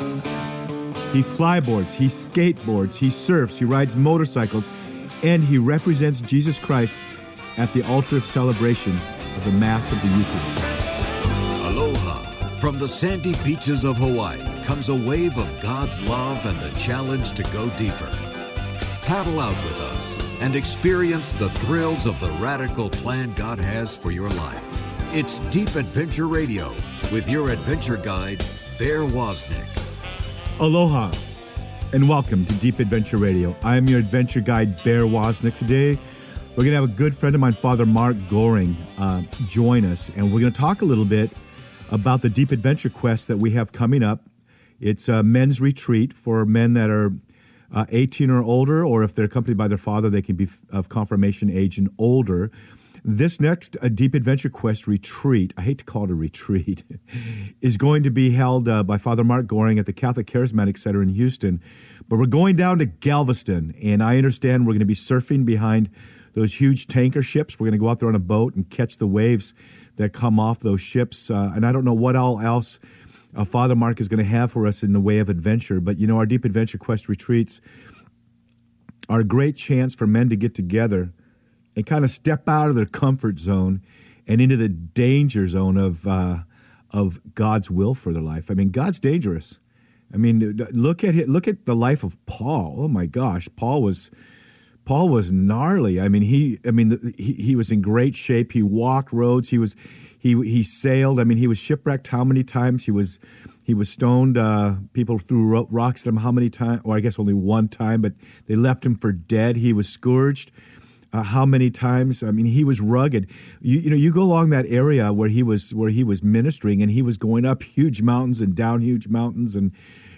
He flyboards, he skateboards, he surfs, he rides motorcycles, and he represents Jesus Christ at the altar of celebration of the Mass of the Eucharist. Aloha. From the sandy beaches of Hawaii comes a wave of God's love and the challenge to go deeper. Paddle out with us and experience the thrills of the radical plan God has for your life. It's Deep Adventure Radio with your adventure guide, Bear Woznick. Aloha, and welcome to Deep Adventure Radio. I'm your adventure guide, Bear Woznick. Today, we're going to have a good friend of mine, Father Mark Goring, join us. And we're going to talk a little bit about the Deep Adventure Quest that we have coming up. It's a men's retreat for men that are 18 or older, or if they're accompanied by their father, they can be of confirmation age and older. This next Deep Adventure Quest retreat, I hate to call it a retreat, is going to be held by Father Mark Goring at the Catholic Charismatic Center in Houston. But we're going down to Galveston, and I understand we're going to be surfing behind those huge tanker ships. We're going to go out there on a boat and catch the waves that come off those ships. And I don't know what all else Father Mark is going to have for us in the way of adventure. But, you know, our Deep Adventure Quest retreats are a great chance for men to get together and kind of step out of their comfort zone and into the danger zone of God's will for their life. I mean, God's dangerous. I mean, look at the life of Paul. Oh my gosh, Paul was gnarly. I mean, he was in great shape. He walked roads. He sailed. I mean, he was shipwrecked how many times? He was stoned. People threw rocks at him how many times? Or I guess only one time, but they left him for dead. He was scourged. How many times? I mean, he was rugged. You know, you go along that area where he was ministering, and he was going up huge mountains and down huge mountains, and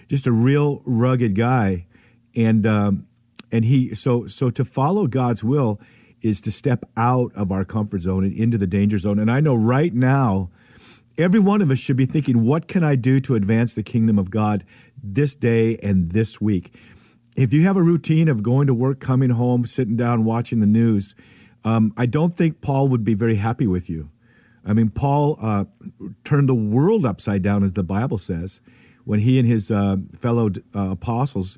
just a real rugged guy. And he so to follow God's will is to step out of our comfort zone and into the danger zone. And I know right now, every one of us should be thinking, what can I do to advance the kingdom of God this day and this week? If you have a routine of going to work, coming home, sitting down, watching the news, I don't think Paul would be very happy with you. I mean, Paul turned the world upside down, as the Bible says. When he and his fellow apostles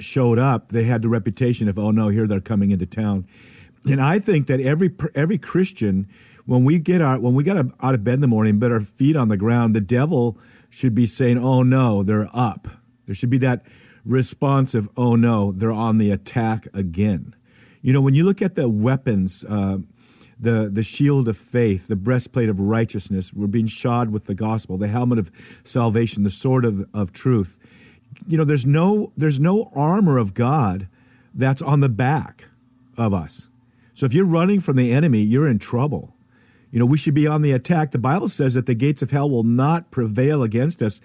showed up, they had the reputation of, oh no, here they're coming into town. And I think that every Christian, when we get out of bed in the morning, put our feet on the ground, the devil should be saying, oh no, they're up. There should be that responsive, oh no, they're on the attack again. You know, when you look at the weapons, the shield of faith, the breastplate of righteousness, we're being shod with the gospel, the helmet of salvation, the sword of truth. You know, there's no armor of God that's on the back of us. So if you're running from the enemy, you're in trouble. You know, we should be on the attack. The Bible says that the gates of hell will not prevail against us.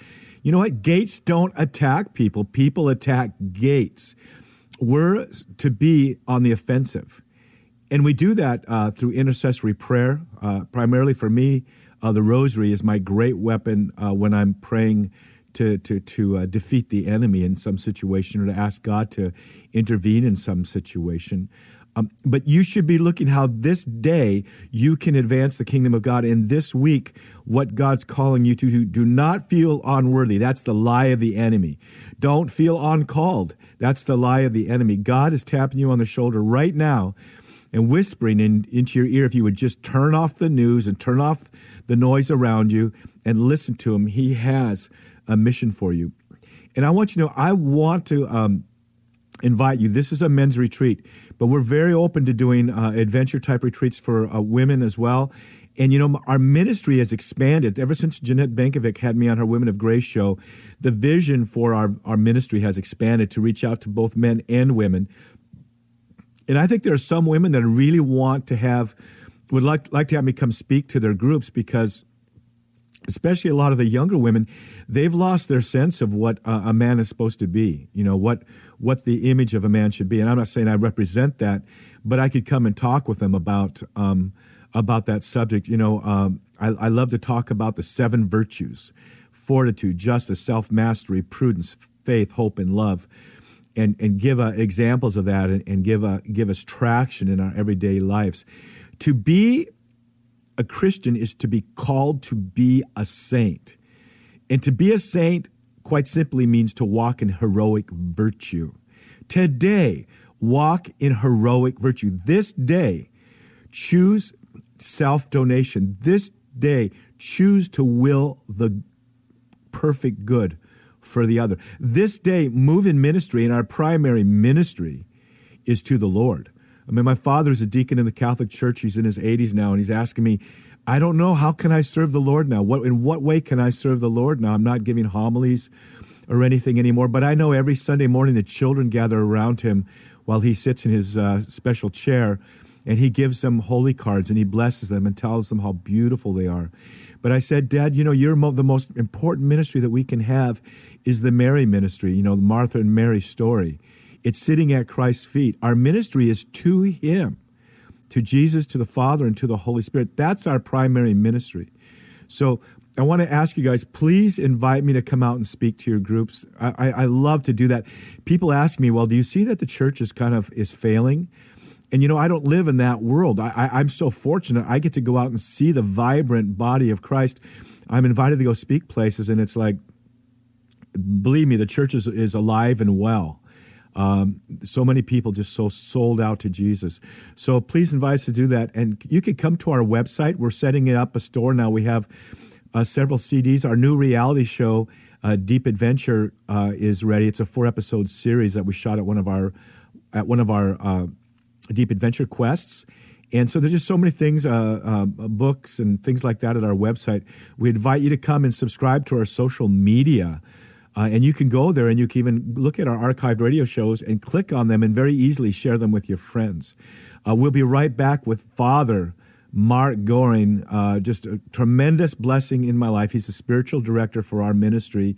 You know what? Gates don't attack people. People attack gates. We're to be on the offensive. And we do that through intercessory prayer. Primarily for me, the rosary is my great weapon when I'm praying to defeat the enemy in some situation, or to ask God to intervene in some situation. But you should be looking how this day you can advance the kingdom of God, and this week what God's calling you to do. Do not feel unworthy. That's the lie of the enemy. Don't feel uncalled. That's the lie of the enemy. God is tapping you on the shoulder right now and whispering into your ear, if you would just turn off the news and turn off the noise around you and listen to him. He has a mission for you. And I want you to know, I want to invite you. This is a men's retreat, but we're very open to doing adventure-type retreats for women as well. And, you know, our ministry has expanded. Ever since Jeanette Benkovic had me on her Women of Grace show, the vision for our ministry has expanded to reach out to both men and women. And I think there are some women that really would like to have me come speak to their groups, because especially a lot of the younger women, they've lost their sense of what a man is supposed to be, you know, what the image of a man should be. And I'm not saying I represent that, but I could come and talk with them about that subject. You know, I love to talk about the seven virtues: fortitude, justice, self-mastery, prudence, faith, hope, and love, and give examples of that, and give us traction in our everyday lives. To be a Christian is to be called to be a saint. And to be a saint quite simply means to walk in heroic virtue. Today, walk in heroic virtue. This day, choose self-donation. This day, choose to will the perfect good for the other. This day, move in ministry, and our primary ministry is to the Lord. I mean, my father is a deacon in the Catholic Church. He's in his 80s now, and he's asking me, I don't know, how can I serve the Lord now? In what way can I serve the Lord now? I'm not giving homilies or anything anymore, but I know every Sunday morning the children gather around him while he sits in his special chair, and he gives them holy cards, and he blesses them and tells them how beautiful they are. But I said, Dad, you know, the most important ministry that we can have is the Mary ministry, you know, the Martha and Mary story. It's sitting at Christ's feet. Our ministry is to him, to Jesus, to the Father, and to the Holy Spirit. That's our primary ministry. So I want to ask you guys, please invite me to come out and speak to your groups. I love to do that. People ask me, well, do you see that the church is failing? And, you know, I don't live in that world. I'm so fortunate. I get to go out and see the vibrant body of Christ. I'm invited to go speak places, and it's like, believe me, the church is alive and well. So many people just so sold out to Jesus. So please invite us to do that. And you can come to our website. We're setting it up a store now. We have several CDs. Our new reality show, Deep Adventure, is ready. It's a 4-episode series that we shot at one of our Deep Adventure Quests. And so there's just so many things, books and things like that at our website. We invite you to come and subscribe to our social media. And you can go there and you can even look at our archived radio shows and click on them and very easily share them with your friends. We'll be right back with Father Mark Goring, just a tremendous blessing in my life. He's the spiritual director for our ministry.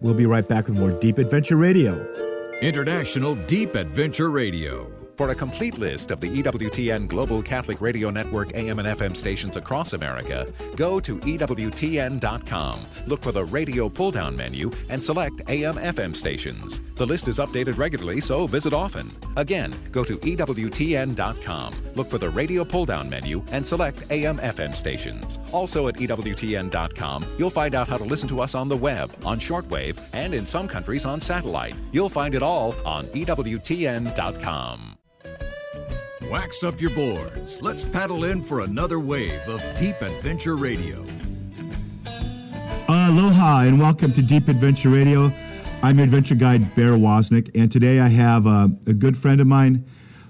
We'll be right back with more Deep Adventure Radio. International Deep Adventure Radio. For a complete list of the EWTN Global Catholic Radio Network AM and FM stations across America, go to EWTN.com, look for the radio pull-down menu, and select AM/FM stations. The list is updated regularly, so visit often. Again, go to EWTN.com, look for the radio pull-down menu, and select AM/FM stations. Also at EWTN.com, you'll find out how to listen to us on the web, on shortwave, and in some countries on satellite. You'll find it all on EWTN.com. Wax up your boards. Let's paddle in for another wave of Deep Adventure Radio. Aloha and welcome to Deep Adventure Radio. I'm your adventure guide, Bear Woznick, and today I have a good friend of mine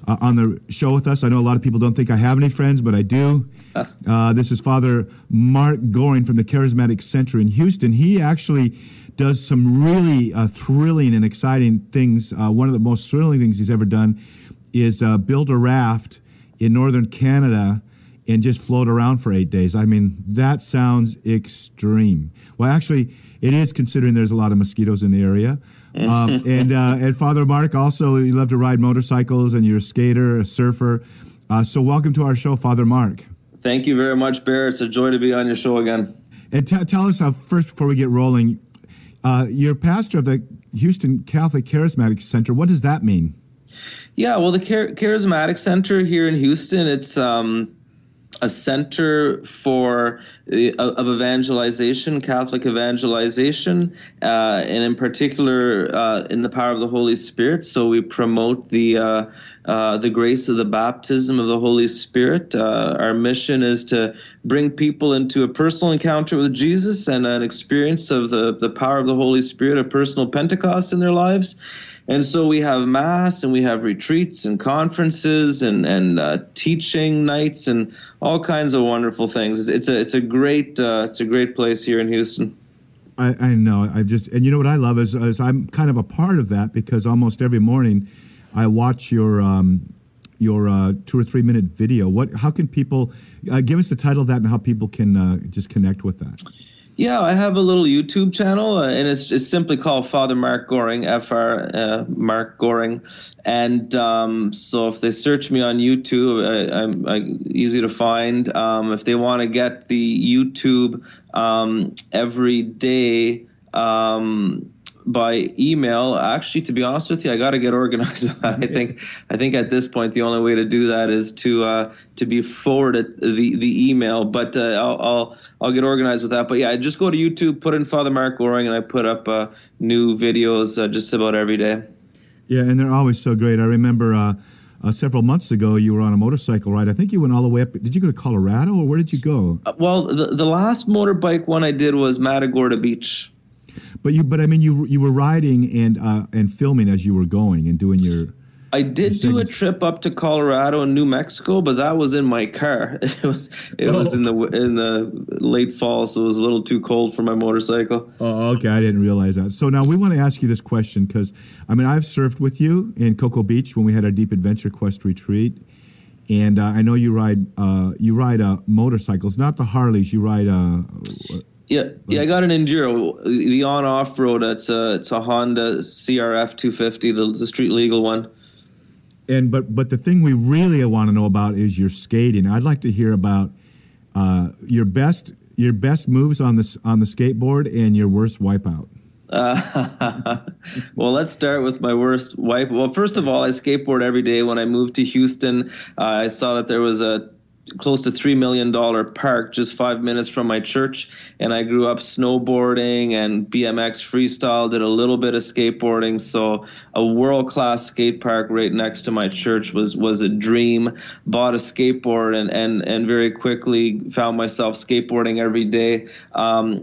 on the show with us. I know a lot of people don't think I have any friends, but I do. This is Father Mark Goring from the Charismatic Center in Houston. He actually does some really thrilling and exciting things. One of the most thrilling things he's ever done is build a raft in northern Canada and just float around for 8 days. I mean, that sounds extreme. Well, actually, it is, considering there's a lot of mosquitoes in the area. And Father Mark, also, you love to ride motorcycles, and you're a skater, a surfer. So welcome to our show, Father Mark. Thank you very much, Bear. It's a joy to be on your show again. And tell us, first, before we get rolling, you're pastor of the Houston Catholic Charismatic Center. What does that mean? Yeah, well, the Charismatic Center here in Houston, it's a center of evangelization, Catholic evangelization, and in particular in the power of the Holy Spirit. So we promote the grace of the baptism of the Holy Spirit. Our mission is to bring people into a personal encounter with Jesus and an experience of the power of the Holy Spirit, a personal Pentecost in their lives. And so we have Mass, and we have retreats and conferences and teaching nights and all kinds of wonderful things. It's a great place here in Houston. I know. And you know what I love is I'm kind of a part of that, because almost every morning I watch your 2 or 3 minute video. How can people give us the title of that, and how people can just connect with that? Yeah, I have a little YouTube channel, and it's simply called Father Mark Goring, Mark Goring. And so if they search me on YouTube, I'm easy to find. If they want to get the YouTube every day by email. Actually, to be honest with you, I got to get organized with that. I think at this point the only way to do that is to be forwarded the email. But I'll get organized with that. But yeah, I just go to YouTube, put in Father Mark Goring, and I put up new videos just about every day. Yeah, and they're always so great. I remember several months ago, you were on a motorcycle ride. I think you went all the way up. Did you go to Colorado, or where did you go? Well, the last motorbike one I did was Matagorda Beach. But I mean, you were riding and filming as you were going and doing your. I did do a trip up to Colorado and New Mexico, but that was in my car. It was in the late fall, so it was a little too cold for my motorcycle. Oh, okay, I didn't realize that. So now we want to ask you this question because, I mean, I've surfed with you in Cocoa Beach when we had our Deep Adventure Quest retreat, and I know you ride motorcycles, not the Harleys. You ride I got an Enduro, the on-off road. It's a Honda CRF 250, the street legal one. And but the thing we really want to know about is your skating. I'd like to hear about your best moves on the skateboard and your worst wipeout. Well, let's start with my worst wipeout. Well, first of all, I skateboard every day. When I moved to Houston, I saw that there was a close to $3 million park just 5 minutes from my church, and I grew up snowboarding and BMX freestyle, did a little bit of skateboarding, so a world-class skate park right next to my church was a dream. Bought a skateboard and very quickly found myself skateboarding every day.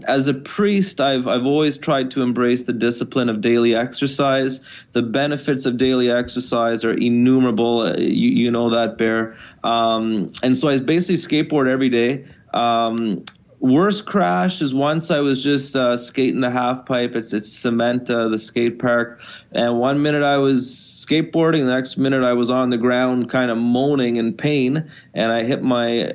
As a priest, I've always tried to embrace the discipline of daily exercise. The benefits of daily exercise are innumerable, you know that, Bear. And so I basically skateboard every day. Worst crash is once I was just skating the half pipe. It's cement, the skate park. And 1 minute I was skateboarding, the next minute I was on the ground, kind of moaning in pain. And I hit my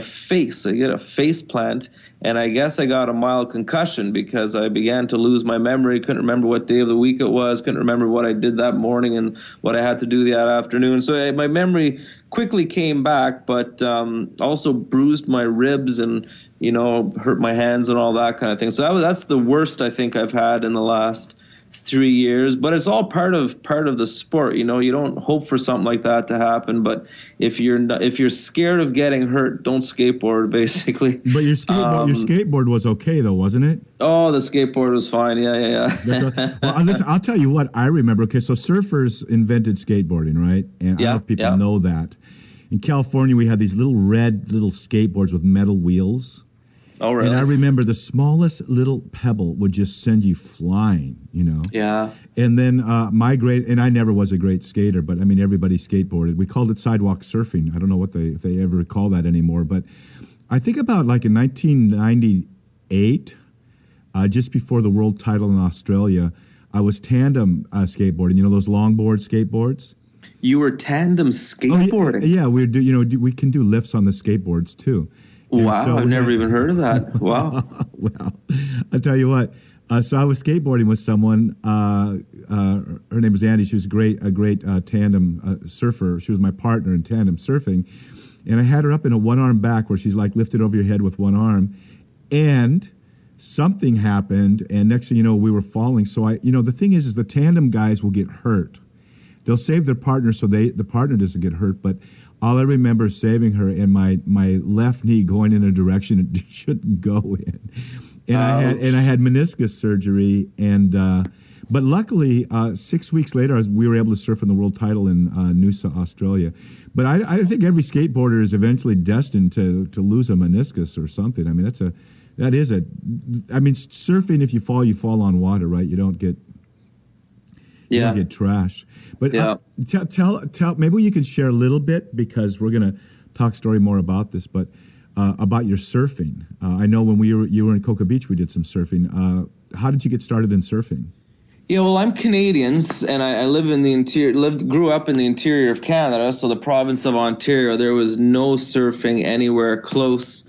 face. I get a face plant, and I guess I got a mild concussion because I began to lose my memory. Couldn't remember what day of the week it was. Couldn't remember what I did that morning and what I had to do that afternoon. So my memory quickly came back, but also bruised my ribs and, you know, hurt my hands and all that kind of thing. So that's the worst I think I've had in the last 3 years. But it's all part of the sport. You know, you don't hope for something like that to happen. But if you're scared of getting hurt, don't skateboard, basically. But your skateboard was okay, though, wasn't it? Oh, the skateboard was fine. Yeah. Well, listen, I'll tell you what I remember. Okay, so surfers invented skateboarding, right? And I don't know if people know that. In California, we had these little red little skateboards with metal wheels. Oh, really? And I remember the smallest little pebble would just send you flying, you know? Yeah. And then I never was a great skater, but I mean, everybody skateboarded. We called it sidewalk surfing. I don't know if they ever call that anymore, but I think about like in 1998, just before the world title in Australia, I was tandem skateboarding, you know, those longboard skateboards. You were tandem skateboarding. Oh, yeah, we can do lifts on the skateboards too. And wow, so I've never even heard of that. Wow. Wow. I'll tell you what. So I was skateboarding with someone. Her name was Andy. She was a great tandem surfer. She was my partner in tandem surfing. And I had her up in a one-arm back where she's like lifted over your head with one arm. And something happened. And next thing you know, we were falling. So the thing is the tandem guys will get hurt. They'll save their partner so the partner doesn't get hurt. But all I remember is saving her and my left knee going in a direction it shouldn't go in. And I had meniscus surgery. And but luckily, 6 weeks later, we were able to surf in the world title in Noosa, Australia. But I think every skateboarder is eventually destined to lose a meniscus or something. I mean, surfing, if you fall on water, right? You don't get... Yeah. You get trashed. But tell maybe you can share a little bit because we're going to talk story more about this, but about your surfing. I know when you were in Cocoa Beach, we did some surfing. How did you get started in surfing? Yeah, well, I'm Canadian, and I live in the interior. Grew up in the interior of Canada, so the province of Ontario. There was no surfing anywhere close.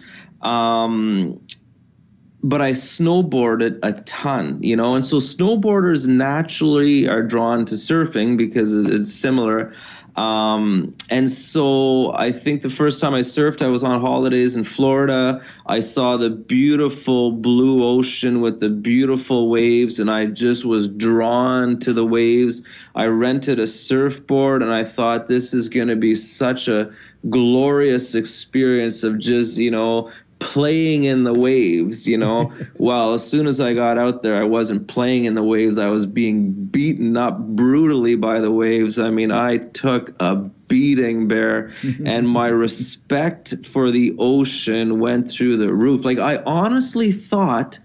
But I snowboarded a ton, you know, and so snowboarders naturally are drawn to surfing because it's similar. And so I think the first time I surfed, I was on holidays in Florida. I saw the beautiful blue ocean with the beautiful waves, and I just was drawn to the waves. I rented a surfboard, and I thought this is going to be such a glorious experience of just, you know, playing in the waves, you know. Well, as soon as I got out there, I wasn't playing in the waves. I was being beaten up brutally by the waves. I mean, I took a beating, Bear, and my respect for the ocean went through the roof. Like, I honestly thought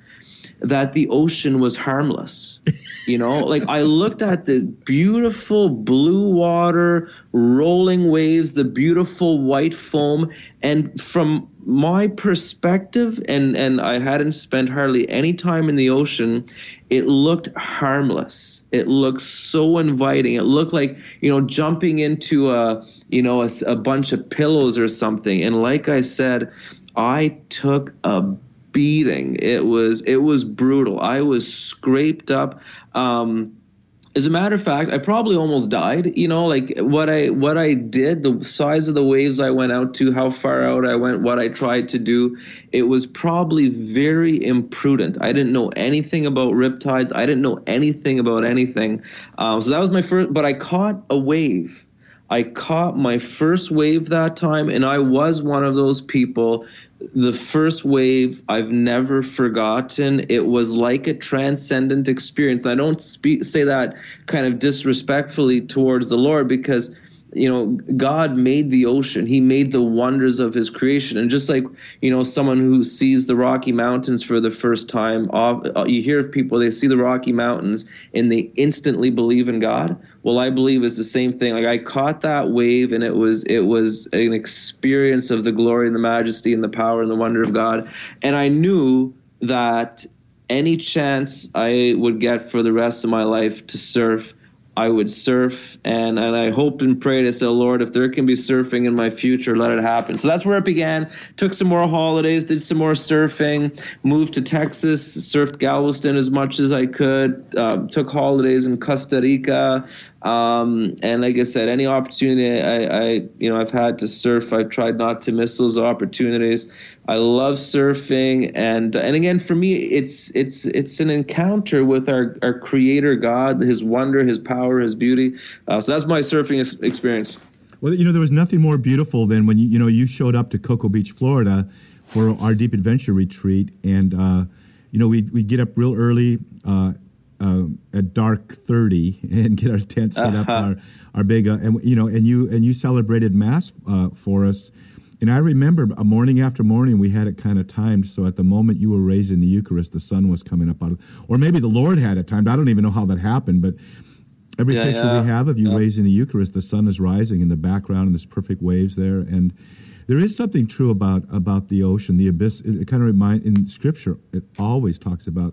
that the ocean was harmless, you know. Like, I looked at the beautiful blue water, rolling waves, the beautiful white foam, and from my perspective, and I hadn't spent hardly any time in the ocean, it looked harmless. It looked so inviting. It looked like, you know, jumping into a bunch of pillows or something. And like I said, I took a beating. It was brutal. I was scraped up. As a matter of fact, I probably almost died. You know, like what I did, the size of the waves I went out to, how far out I went, what I tried to do, it was probably very imprudent. I didn't know anything about riptides. I didn't know anything about anything. So that was my first. But I caught a wave. I caught my first wave that time, and I was one of those people. The first wave I've never forgotten. It was like a transcendent experience. I don't say that kind of disrespectfully towards the Lord, because, you know, God made the ocean. He made the wonders of his creation. And just like, you know, someone who sees the Rocky Mountains for the first time, you hear of people, they see the Rocky Mountains and they instantly believe in God. Well, I believe it's the same thing. Like, I caught that wave, and it was an experience of the glory and the majesty and the power and the wonder of God. And I knew that any chance I would get for the rest of my life to surf, I would surf, and I hoped and prayed. I said, Lord, if there can be surfing in my future, let it happen. So that's where it began. Took some more holidays, did some more surfing, moved to Texas, surfed Galveston as much as I could, took holidays in Costa Rica. And like I said, any opportunity I've had to surf, I've tried not to miss those opportunities. I love surfing, and again, for me, it's an encounter with our Creator God, His wonder, His power, His beauty. So that's my surfing experience. Well, you know, there was nothing more beautiful than when you showed up to Cocoa Beach, Florida, for our Deep Adventure retreat, and we get up real early at dark 30 and get our tent set up, our big, and you celebrated Mass for us. And I remember morning after morning, we had it kind of timed. So at the moment you were raising the Eucharist, the sun was coming up out of, or maybe the Lord had it timed. I don't even know how that happened, but every picture we have of you raising the Eucharist, the sun is rising in the background, and there's perfect waves there. And there is something true about the ocean, the abyss. It kind of reminds, in Scripture, it always talks about,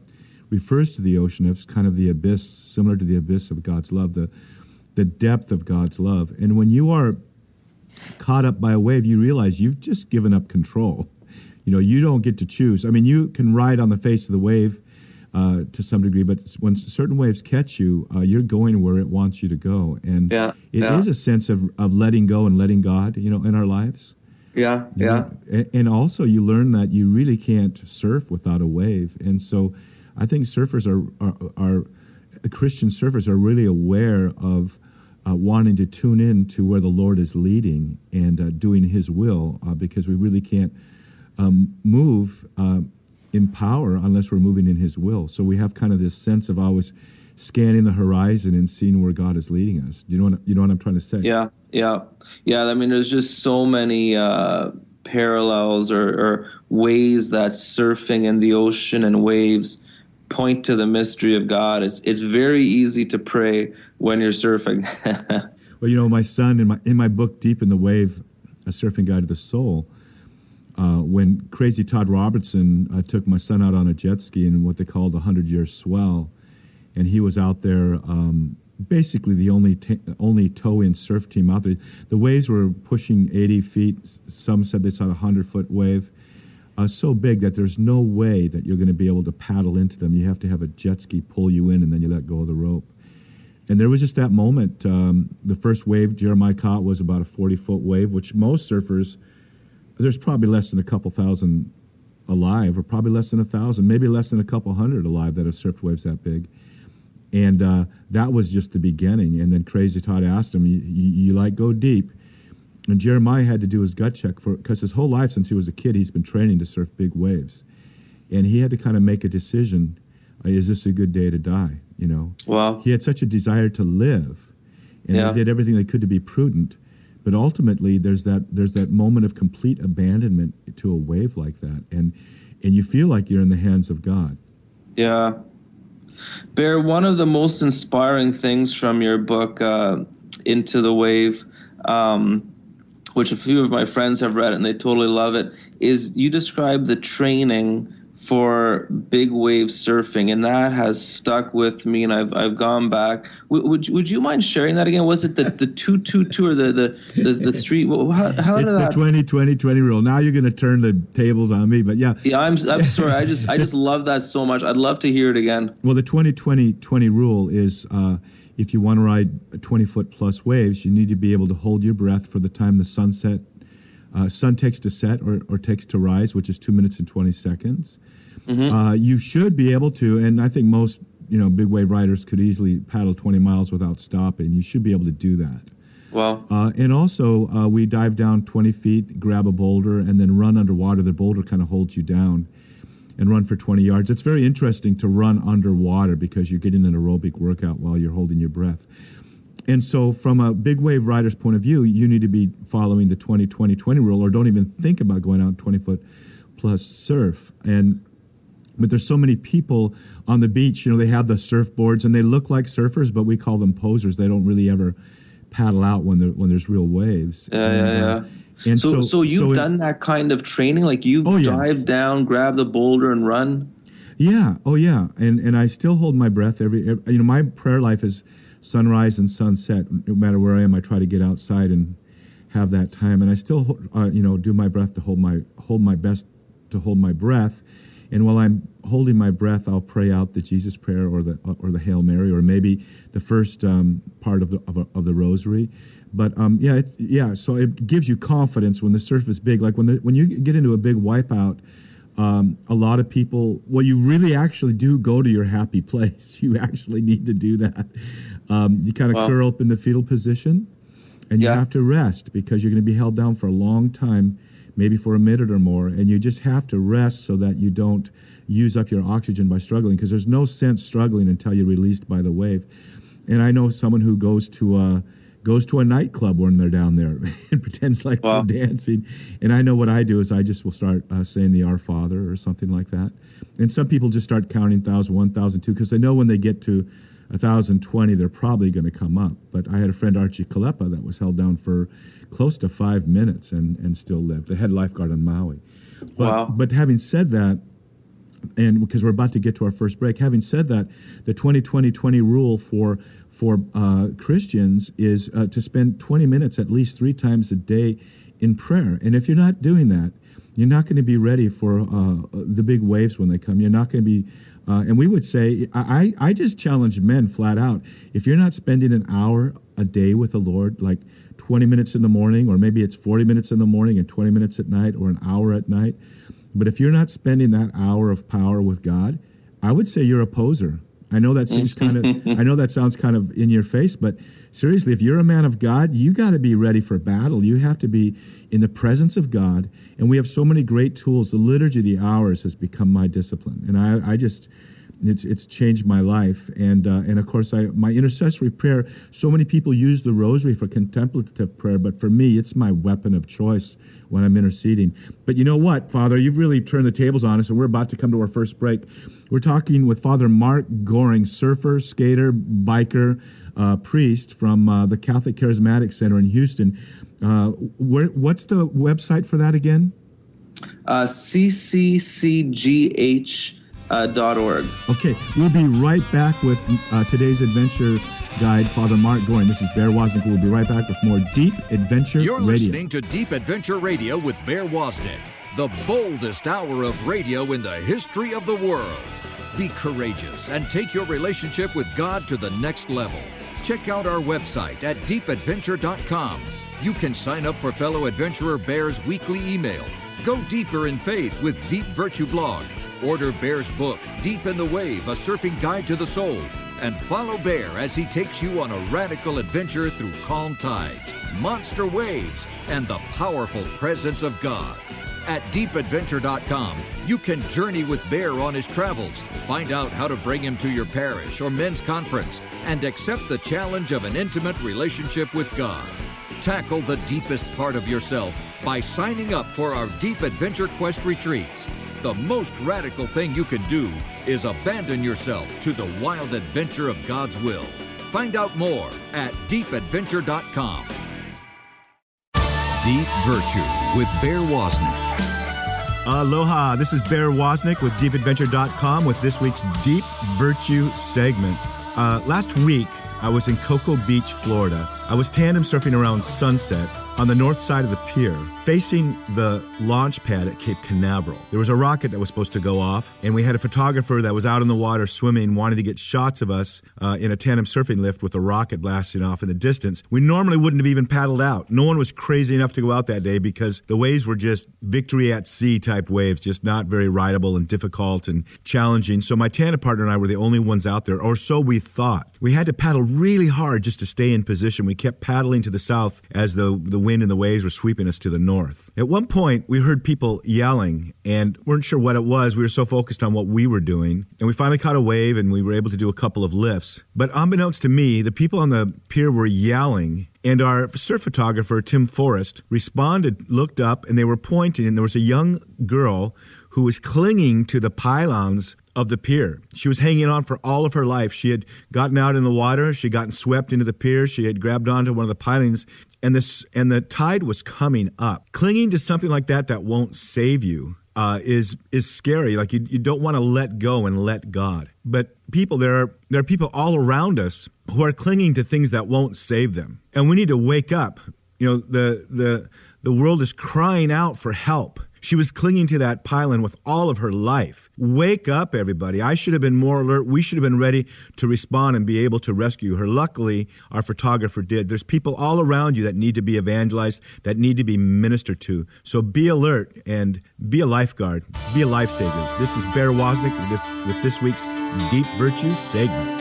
refers to the ocean as kind of the abyss, similar to the abyss of God's love, the depth of God's love. And when you are caught up by a wave, you realize you've just given up control. You know, you don't get to choose. I mean, you can ride on the face of the wave to some degree, but when certain waves catch you, you're going where it wants you to go. And it is a sense of letting go and letting God, you know, in our lives. And also you learn that you really can't surf without a wave. And so I think surfers are Christian surfers are really aware of wanting to tune in to where the Lord is leading and doing His will, because we really can't move in power unless we're moving in His will. So we have kind of this sense of always scanning the horizon and seeing where God is leading us. You know what I'm trying to say? Yeah. I mean, there's just so many parallels or ways that surfing and the ocean and waves point to the mystery of God. It's very easy to pray when you're surfing. Well, you know, my son, in my book, Deep in the Wave, A Surfing Guide to the Soul, when Crazy Todd Robertson took my son out on a jet ski in what they called the 100-year swell, and he was out there basically the only tow-in surf team out there. The waves were pushing 80 feet. Some said they saw a 100-foot wave. So big that there's no way that you're going to be able to paddle into them. You have to have a jet ski pull you in, and then you let go of the rope. And there was just that moment. The first wave Jeremiah caught was about a 40-foot wave, which most surfers, there's probably less than a couple thousand alive, or probably less than 1,000, maybe less than a couple hundred alive that have surfed waves that big. And that was just the beginning. And then Crazy Todd asked him, you like go deep? And Jeremiah had to do his gut check, because his whole life since he was a kid, he's been training to surf big waves. And he had to kind of make a decision, is this a good day to die? You know, wow. He had such a desire to live, and yeah. They did everything they could to be prudent. But ultimately, there's that moment of complete abandonment to a wave like that, and you feel like you're in the hands of God. Yeah, Bear, one of the most inspiring things from your book, Into the Wave, which a few of my friends have read and they totally love it, is you describe the training for big wave surfing, and that has stuck with me, and I've gone back. Would you mind sharing that again? Was it the 2-2-2 or the three? How did that? It's the 20-20-20 rule. Now you're going to turn the tables on me, but yeah. Yeah, I'm sorry. I just love that so much. I'd love to hear it again. Well, the 20-20-20 rule is if you want to ride 20-foot plus waves, you need to be able to hold your breath for the time the sun takes to set or takes to rise, which is 2 minutes and 20 seconds. Mm-hmm. You should be able to, and I think most big wave riders could easily paddle 20 miles without stopping. You should be able to do that. Wow. And also, we dive down 20 feet, grab a boulder, and then run underwater. The boulder kind of holds you down, and run for 20 yards. It's very interesting to run underwater because you're getting an aerobic workout while you're holding your breath. And so from a big wave rider's point of view, you need to be following the 20-20-20 rule, or don't even think about going out 20-foot plus surf. But there's so many people on the beach, they have the surfboards, and they look like surfers, but we call them posers. They don't really ever paddle out when there's real waves. Yeah. And so you've done that kind of training? Like you dive down, grab the boulder, and run? Yeah. Oh, yeah. And I still hold my breath every my prayer life is sunrise and sunset. No matter where I am, I try to get outside and have that time. And I still, do my breath to hold my breath. And while I'm holding my breath, I'll pray out the Jesus prayer or the Hail Mary, or maybe the first part of the Rosary. But So it gives you confidence when the surf is big. Like when you get into a big wipeout. A lot of people, you really actually do go to your happy place. You actually need to do that. You kind of curl up in the fetal position, and you have to rest because you're going to be held down for a long time, maybe for a minute or more, and you just have to rest so that you don't use up your oxygen by struggling, because there's no sense struggling until you're released by the wave. And I know someone who goes to a nightclub when they're down there and pretends like they're dancing. And I know what I do is I just will start saying the Our Father or something like that. And some people just start counting 1,000, 1,000, 2,000, because they know when they get to 1,020, they're probably going to come up. But I had a friend, Archie Kalepa, that was held down for close to 5 minutes and still lived. The head lifeguard on Maui. But having said that, and because we're about to get to our first break, having said that, the 20-20-20 rule for Christians is to spend 20 minutes at least 3 times a day in prayer. And if you're not doing that, you're not going to be ready for the big waves when they come. You're not going to be, and we would say, I just challenge men flat out, if you're not spending an hour a day with the Lord, like 20 minutes in the morning, or maybe it's 40 minutes in the morning and 20 minutes at night, or an hour at night, but if you're not spending that hour of power with God, I would say you're a poser. I know that seems I know that sounds kind of in your face, but seriously, if you're a man of God, you got to be ready for battle. You have to be in the presence of God, and we have so many great tools. The Liturgy of the Hours has become my discipline, and it's changed my life. And of course, my intercessory prayer. So many people use the Rosary for contemplative prayer, but for me, it's my weapon of choice when I'm interceding. But you know what, Father, you've really turned the tables on us, and we're about to come to our first break. We're talking with Father Mark Goring, surfer, skater, biker, priest from the Catholic Charismatic Center in Houston. What's the website for that again? cccgh.org. Okay, we'll be right back with today's adventure guide, Father Mark Goring. This is Bear Woznick. We'll be right back with more Deep Adventure Radio. You're listening to Deep Adventure Radio with Bear Woznick, the boldest hour of radio in the history of the world. Be courageous and take your relationship with God to the next level. Check out our website at deepadventure.com. You can sign up for fellow adventurer Bear's weekly email. Go deeper in faith with Deep Virtue Blog. Order Bear's book, Deep in the Wave, A Surfing Guide to the Soul. And follow Bear as he takes you on a radical adventure through calm tides, monster waves, and the powerful presence of God. At deepadventure.com, you can journey with Bear on his travels, find out how to bring him to your parish or men's conference, and accept the challenge of an intimate relationship with God. Tackle the deepest part of yourself by signing up for our Deep Adventure Quest retreats. The most radical thing you can do is abandon yourself to the wild adventure of God's will. Find out more at deepadventure.com. Deep Virtue with Bear Woznick. Aloha, this is Bear Woznick with deepadventure.com with this week's Deep Virtue segment. Last week, I was in Cocoa Beach, Florida. I was tandem surfing around sunset on the north side of the pier, facing the launch pad at Cape Canaveral. There was a rocket that was supposed to go off, and we had a photographer that was out in the water swimming, wanted to get shots of us in a tandem surfing lift with a rocket blasting off in the distance. We normally wouldn't have even paddled out. No one was crazy enough to go out that day because the waves were just victory at sea type waves, just not very rideable and difficult and challenging. So my tandem partner and I were the only ones out there, or so we thought. We had to paddle really hard just to stay in position. We kept paddling to the south as the wind and the waves were sweeping us to the north. At one point, we heard people yelling and weren't sure what it was. We were so focused on what we were doing. And we finally caught a wave and we were able to do a couple of lifts. But unbeknownst to me, the people on the pier were yelling. And our surf photographer, Tim Forrest, responded, looked up, and they were pointing. And there was a young girl who was clinging to the pylons of the pier. She was hanging on for all of her life. She had gotten out in the water. She had gotten swept into the pier. She had grabbed onto one of the pilings, and the tide was coming up. Clinging to something like that won't save you is scary. Like you don't want to let go and let God. But people, there are people all around us who are clinging to things that won't save them, and we need to wake up. You know, the world is crying out for help. She was clinging to that pylon with all of her life. Wake up, everybody. I should have been more alert. We should have been ready to respond and be able to rescue her. Luckily, our photographer did. There's people all around you that need to be evangelized, that need to be ministered to. So be alert and be a lifeguard. Be a lifesaver. This is Bear Woznick with this week's Deep Virtue segment.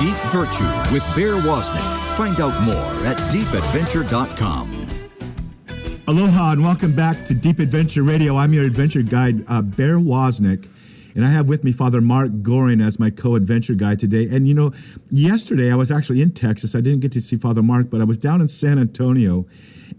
Deep Virtue with Bear Woznick. Find out more at deepadventure.com. Aloha and welcome back to Deep Adventure Radio. I'm your adventure guide, Bear Woznick, and I have with me Father Mark Goring as my co-adventure guide today. And you know, yesterday I was actually in Texas. I didn't get to see Father Mark, but I was down in San Antonio.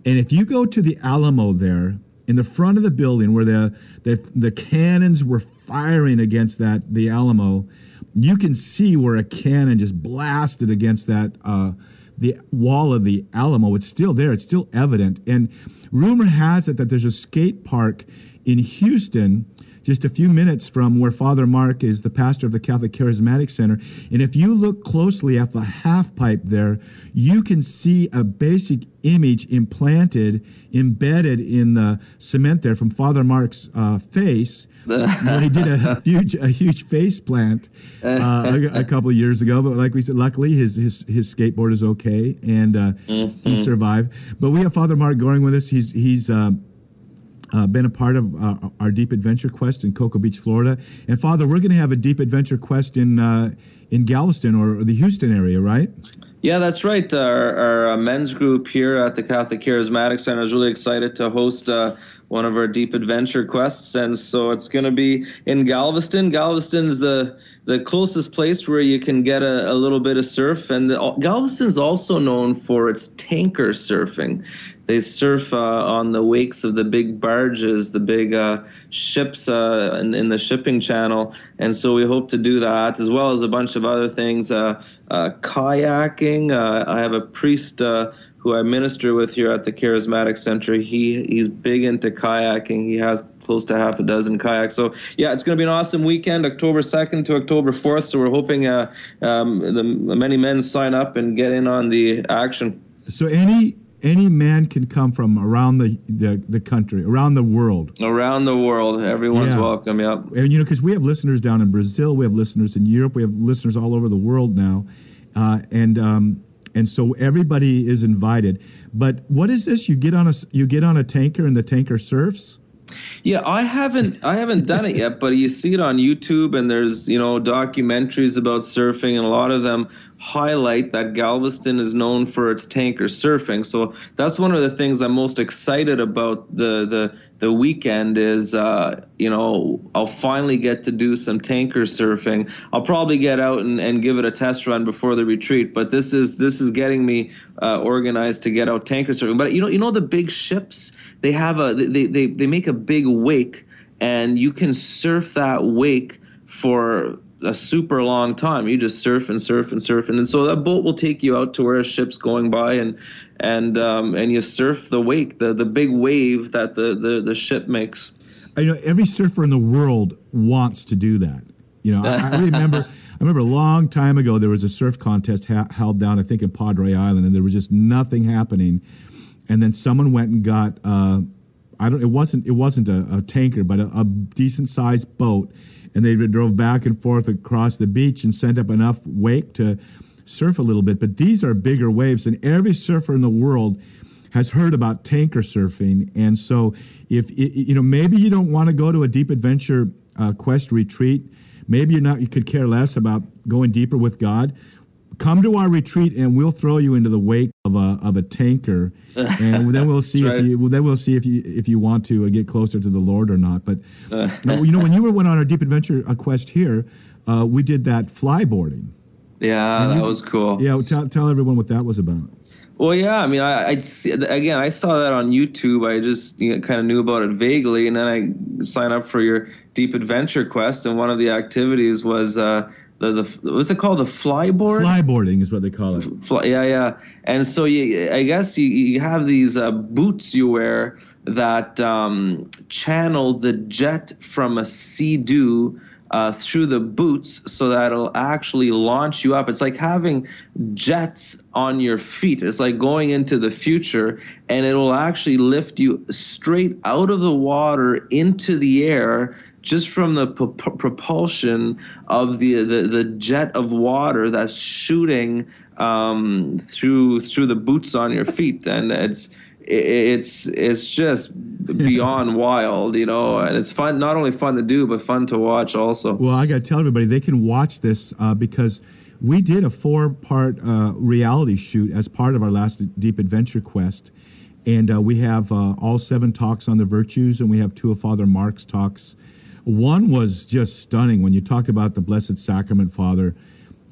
And if you go to the Alamo there, in the front of the building where the cannons were firing against the Alamo, you can see where a cannon just blasted against that the wall of the Alamo. It's still there. It's still evident. And rumor has it that there's a skate park in Houston, just a few minutes from where Father Mark is the pastor of the Catholic Charismatic Center. And if you look closely at the half pipe there, you can see a basic image embedded in the cement there from Father Mark's face. When he did a huge face plant a couple of years ago. But like we said, luckily his skateboard is okay and he survived. But we have Father Mark Goring with us. He's been a part of our Deep Adventure Quest in Cocoa Beach, Florida. And, Father, we're going to have a Deep Adventure Quest in Galveston or the Houston area, right? Yeah, that's right. Our men's group here at the Catholic Charismatic Center is really excited to host one of our Deep Adventure Quests. And so it's going to be in Galveston. Galveston's the closest place where you can get a little bit of surf. And Galveston's also known for its tanker surfing. They surf on the wakes of the big barges, the big ships in the shipping channel. And so we hope to do that, as well as a bunch of other things, kayaking. I have a priest who I minister with here at the Charismatic Center. He's big into kayaking. He has close to half a dozen kayaks. So, yeah, it's going to be an awesome weekend, October 2nd to October 4th. So we're hoping the many men sign up and get in on the action. So Any man can come from around the country, around the world. Around the world. Everyone's welcome, yep. And, you know, because we have listeners down in Brazil. We have listeners in Europe. We have listeners all over the world now. And so everybody is invited. But what is this? You get on a tanker and the tanker surfs? Yeah, I haven't done it yet, but you see it on YouTube, and there's, you know, documentaries about surfing, and a lot of them highlight that Galveston is known for its tanker surfing. So that's one of the things I'm most excited about the weekend is, I'll finally get to do some tanker surfing. I'll probably get out and give it a test run before the retreat, but this is getting me organized to get out tanker surfing. But you know the big ships, they make a big wake, and you can surf that wake for a super long time. You just surf and surf and surf, and so that boat will take you out to where a ship's going by, and you surf the wake, the big wave that the ship makes. I know every surfer in the world wants to do that. You know, I remember a long time ago there was a surf contest held down, I think, in Padre Island, and there was just nothing happening, and then someone went and got it wasn't a tanker, but a decent sized boat. And they drove back and forth across the beach and sent up enough wake to surf a little bit. But these are bigger waves, and every surfer in the world has heard about tanker surfing. And so, if you know, maybe you don't want to go to a Deep Adventure Quest retreat, maybe you're not. You could care less about going deeper with God. Come to our retreat, and we'll throw you into the wake of a tanker, and then we'll see. Right. Then we'll see if you want to get closer to the Lord or not. But you know, when you went on our Deep Adventure Quest here, we did that flyboarding. Yeah, that was cool. Yeah, tell everyone what that was about. Well, yeah, I mean, I saw that on YouTube. I just kind of knew about it vaguely, and then I signed up for your Deep Adventure Quest, and one of the activities was. What's it called? The flyboard? Flyboarding is what they call it. Yeah. And so I guess you have these boots you wear that channel the jet from a sea-doo through the boots, so that it'll actually launch you up. It's like having jets on your feet. It's like going into the future, and it'll actually lift you straight out of the water into the air, just from the propulsion of the jet of water that's shooting through the boots on your feet, and it's just beyond wild, you know. And it's fun, not only fun to do, but fun to watch also. Well, I got to tell everybody they can watch this because we did a 4-part reality shoot as part of our last Deep Adventure Quest, and we have all 7 talks on the virtues, and we have 2 of Father Mark's talks. One was just stunning when you talked about the Blessed Sacrament, Father.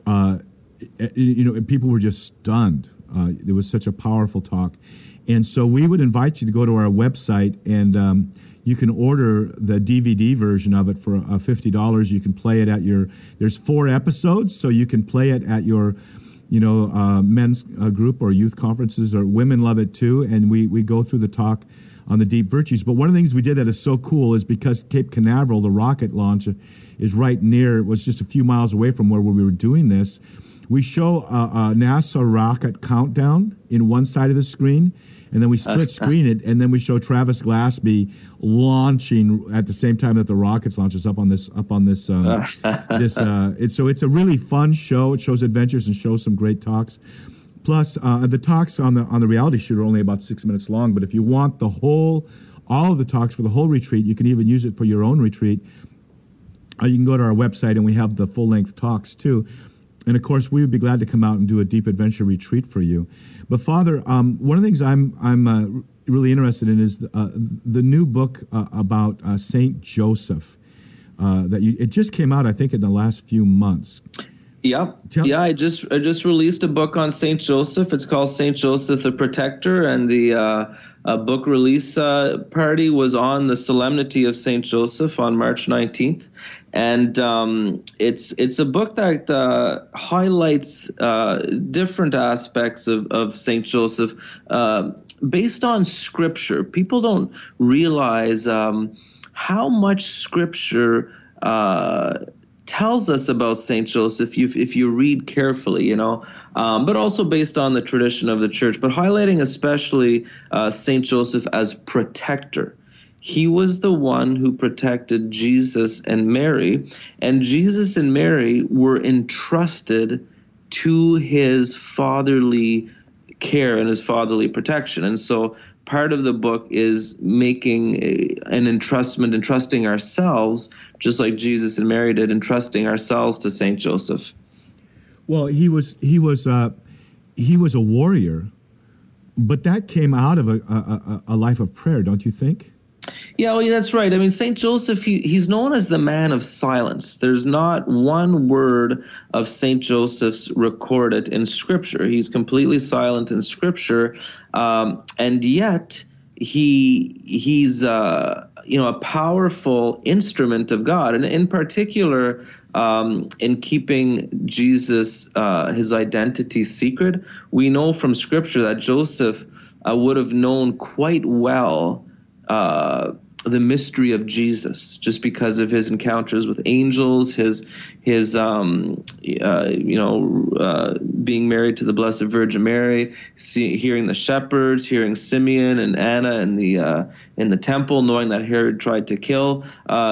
People were just stunned. It was such a powerful talk. And so we would invite you to go to our website, and you can order the DVD version of it for $50. You can play it at there's 4 episodes, so you can play it at your, men's group or youth conferences, or women love it too. And we go through the talk on the deep virtues. But one of the things we did that is so cool is because Cape Canaveral, the rocket launch, is right near. It was just a few miles away from where we were doing this. We show a NASA rocket countdown in one side of the screen, and then we split screen it, and then we show Travis Glassby launching at the same time that the rockets launches up on this. So it's a really fun show. It shows adventures and shows some great talks. Plus, the talks on the reality shoot are only about 6 minutes long. But if you want all of the talks for the whole retreat, you can even use it for your own retreat. You can go to our website, and we have the full-length talks too. And of course, we would be glad to come out and do a Deep Adventure retreat for you. But Father, one of the things I'm really interested in is the new book about Saint Joseph it just came out, I think, in the last few months. Yeah. Yeah, I just released a book on Saint Joseph. It's called Saint Joseph the Protector, and the book release party was on the Solemnity of Saint Joseph on March 19th. And it's a book that highlights different aspects of Saint Joseph based on Scripture. People don't realize how much Scripture tells us about Saint Joseph if you read carefully, but also based on the tradition of the church, but highlighting especially Saint Joseph as protector. He was the one who protected Jesus and Mary, and Jesus and Mary were entrusted to his fatherly care and his fatherly protection. And so part of the book is making an entrustment, entrusting ourselves, just like Jesus and Mary did, entrusting ourselves to Saint Joseph. Well, he was a warrior, but that came out of a life of prayer, don't you think? Yeah, well, that's right. I mean, St. Joseph, he's known as the man of silence. There's not one word of St. Joseph's recorded in Scripture. He's completely silent in Scripture, and yet he's a powerful instrument of God, and in particular, in keeping Jesus, his identity secret. We know from Scripture that Joseph would have known quite well the mystery of Jesus, just because of his encounters with angels, his being married to the Blessed Virgin Mary, hearing the shepherds, hearing Simeon and Anna in the temple, knowing that Herod tried to kill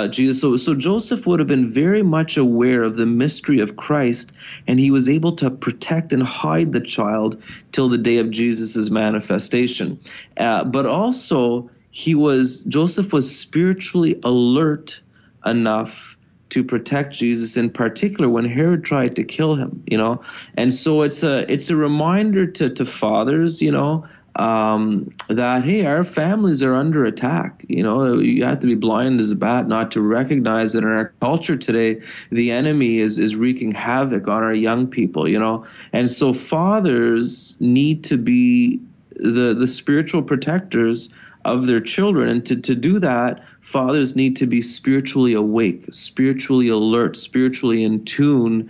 Jesus. So Joseph would have been very much aware of the mystery of Christ, and he was able to protect and hide the child till the day of Jesus's manifestation. But also, Joseph was spiritually alert enough to protect Jesus, in particular when Herod tried to kill him, And so it's a reminder to fathers, that, hey, our families are under attack. You have to be blind as a bat not to recognize that in our culture today, the enemy is wreaking havoc on our young people, And so fathers need to be the spiritual protectors of their children, and to do that, fathers need to be spiritually awake, spiritually alert, spiritually in tune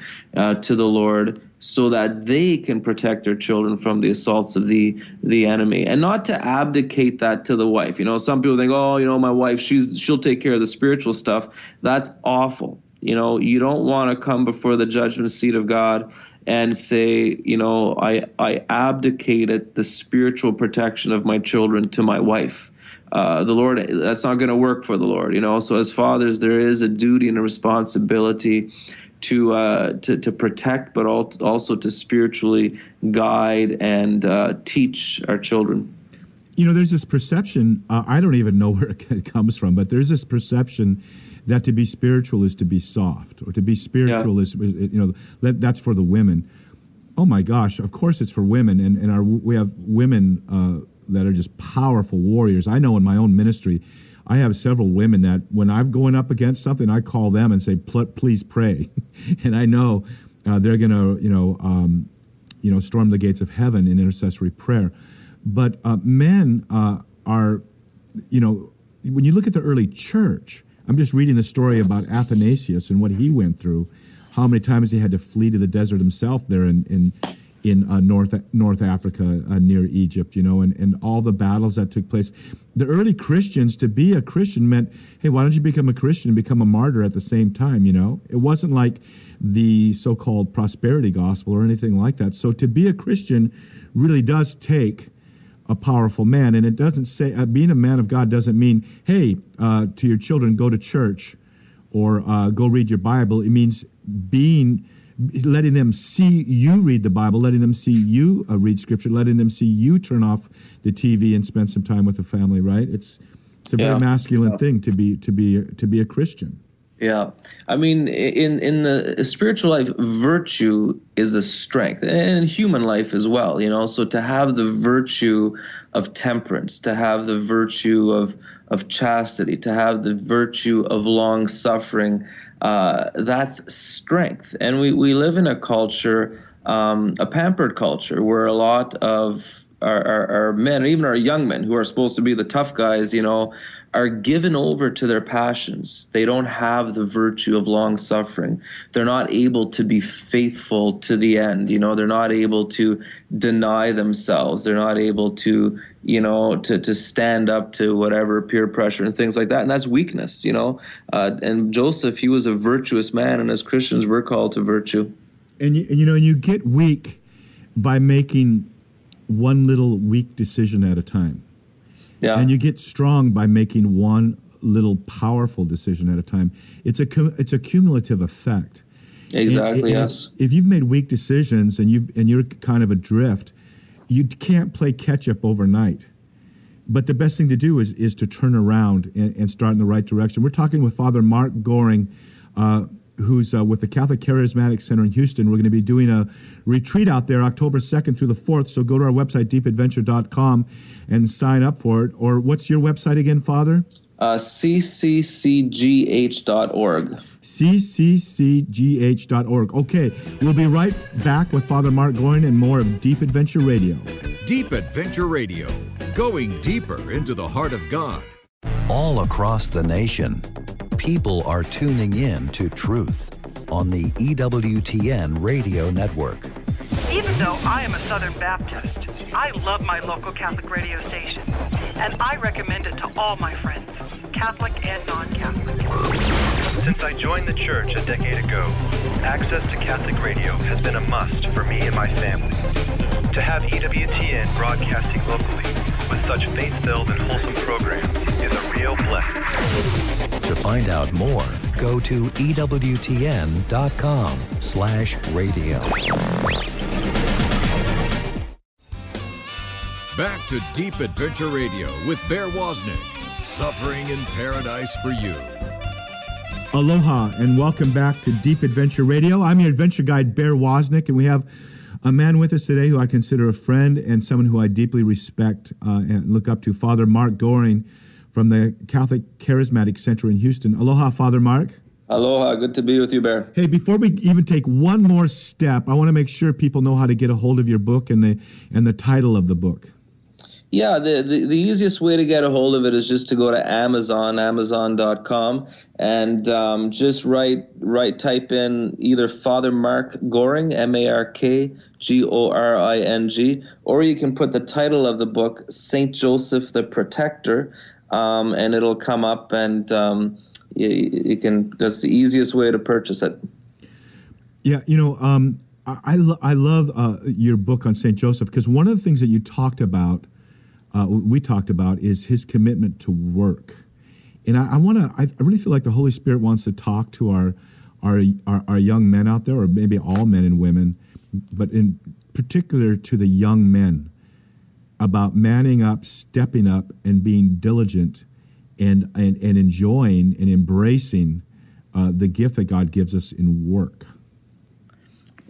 to the Lord, so that they can protect their children from the assaults of the enemy, and not to abdicate that to the wife. Some people think, my wife, she'll take care of the spiritual stuff. That's awful. You don't want to come before the judgment seat of God and say, I abdicated the spiritual protection of my children to my wife. The Lord, that's not going to work for the Lord, So as fathers, there is a duty and a responsibility to protect, but also to spiritually guide and teach our children. There's this perception, I don't even know where it comes from, but there's this perception that to be spiritual is to be soft, or to be spiritual is, that's for the women. Oh my gosh, of course it's for women, and we have women that are just powerful warriors. I know in my own ministry, I have several women that when I'm going up against something, I call them and say, please pray. And I know they're going to, storm the gates of heaven in intercessory prayer. But men are, when you look at the early church, I'm just reading the story about Athanasius and what he went through, how many times he had to flee to the desert himself there in North Africa near Egypt, and all the battles that took place. The early Christians, to be a Christian meant, hey, why don't you become a Christian and become a martyr at the same time, It wasn't like the so-called prosperity gospel or anything like that. So to be a Christian really does take a powerful man, and it doesn't say being a man of God doesn't mean, hey, to your children, go to church or go read your Bible. It means letting them see you read the Bible, letting them see you read Scripture, letting them see you turn off the TV and spend some time with the family. Right? It's a very masculine thing to be a Christian. Yeah, I mean, in the spiritual life, virtue is a strength, and in human life as well. So to have the virtue of temperance, to have the virtue of chastity, to have the virtue of long suffering, that's strength. And we live in a culture, a pampered culture, where a lot of our men, even our young men, who are supposed to be the tough guys, are given over to their passions. They don't have the virtue of long suffering. They're not able to be faithful to the end. They're not able to deny themselves. They're not able to, to stand up to whatever peer pressure and things like that. And that's weakness, And Joseph, he was a virtuous man, and as Christians, we're called to virtue. And you get weak by making one little weak decision at a time. Yeah. And you get strong by making one little powerful decision at a time. It's a cumulative effect. Exactly. Yes. If you've made weak decisions and you're kind of adrift, you can't play catch up overnight. But the best thing to do is to turn around and start in the right direction. We're talking with Father Mark Goring, who's with the Catholic Charismatic Center in Houston. We're going to be doing a retreat out there October 2nd through the 4th. So go to our website, deepadventure.com, and sign up for it. Or what's your website again, Father? cccgh.org. cccgh.org. Okay, we'll be right back with Father Mark Goring and more of Deep Adventure Radio. Deep Adventure Radio, going deeper into the heart of God. All across the nation, people are tuning in to truth on the EWTN radio network. Even though I am a Southern Baptist, I love my local Catholic radio station, and I recommend it to all my friends, Catholic and non-Catholic. Since I joined the church a decade ago, access to Catholic radio has been a must for me and my family. To have EWTN broadcasting locally with such faith-filled and wholesome programs is a real blessing. To find out more, go to EWTN.com/radio. Back to Deep Adventure Radio with Bear Woznick, suffering in paradise for you. Aloha and welcome back to Deep Adventure Radio. I'm your adventure guide, Bear Woznick, and we have a man with us today who I consider a friend and someone who I deeply respect and look up to, Father Mark Goring from the Catholic Charismatic Center in Houston. Aloha, Father Mark. Aloha. Good to be with you, Bear. Hey, before we even take one more step, I want to make sure people know how to get a hold of your book and the title of the book. Yeah, the easiest way to get a hold of it is just to go to Amazon, Amazon.com, and just type in either Father Mark Goring, Markgoring, or you can put the title of the book, Saint Joseph the Protector, and it'll come up, and you can. That's the easiest way to purchase it. Yeah, you know, I love your book on Saint Joseph, because one of the things that you talked about, is his commitment to work. And I really feel like the Holy Spirit wants to talk to our young men out there, or maybe all men and women, but in particular to the young men, about manning up, stepping up, and being diligent and enjoying and embracing the gift that God gives us in work.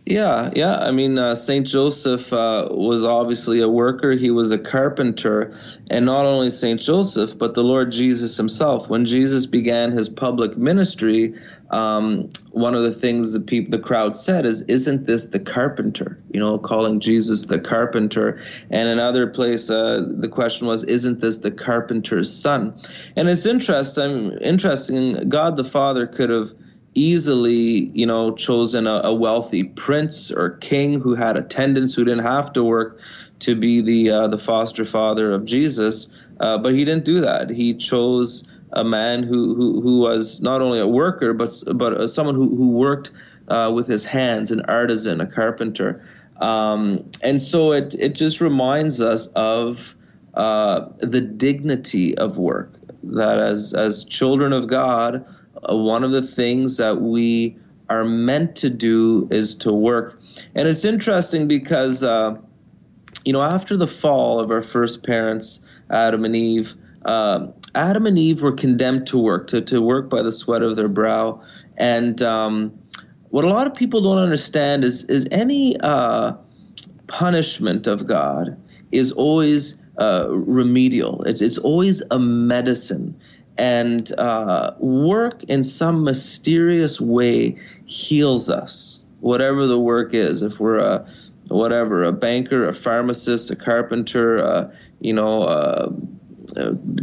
Yeah. I mean, St. Joseph was obviously a worker. He was a carpenter. And not only St. Joseph, but the Lord Jesus himself. When Jesus began his public ministry, one of the things the crowd said is, "Isn't this the carpenter?" You know, calling Jesus the carpenter. And another place, the question was, "Isn't this the carpenter's son?" And it's interesting, God the Father could have easily, you know, chosen a wealthy prince or king who had attendants who didn't have to work to be the foster father of Jesus, but he didn't do that. He chose a man who was not only a worker but someone who worked with his hands, an artisan, a carpenter, and so it just reminds us of the dignity of work. That as children of God, one of the things that we are meant to do is to work. And it's interesting because, you know, after the fall of our first parents, Adam and Eve were condemned to work, to work by the sweat of their brow. And what a lot of people don't understand is any punishment of God is always remedial. It's always a medicine. And work in some mysterious way heals us, whatever the work is. If we're a banker, a pharmacist, a carpenter, a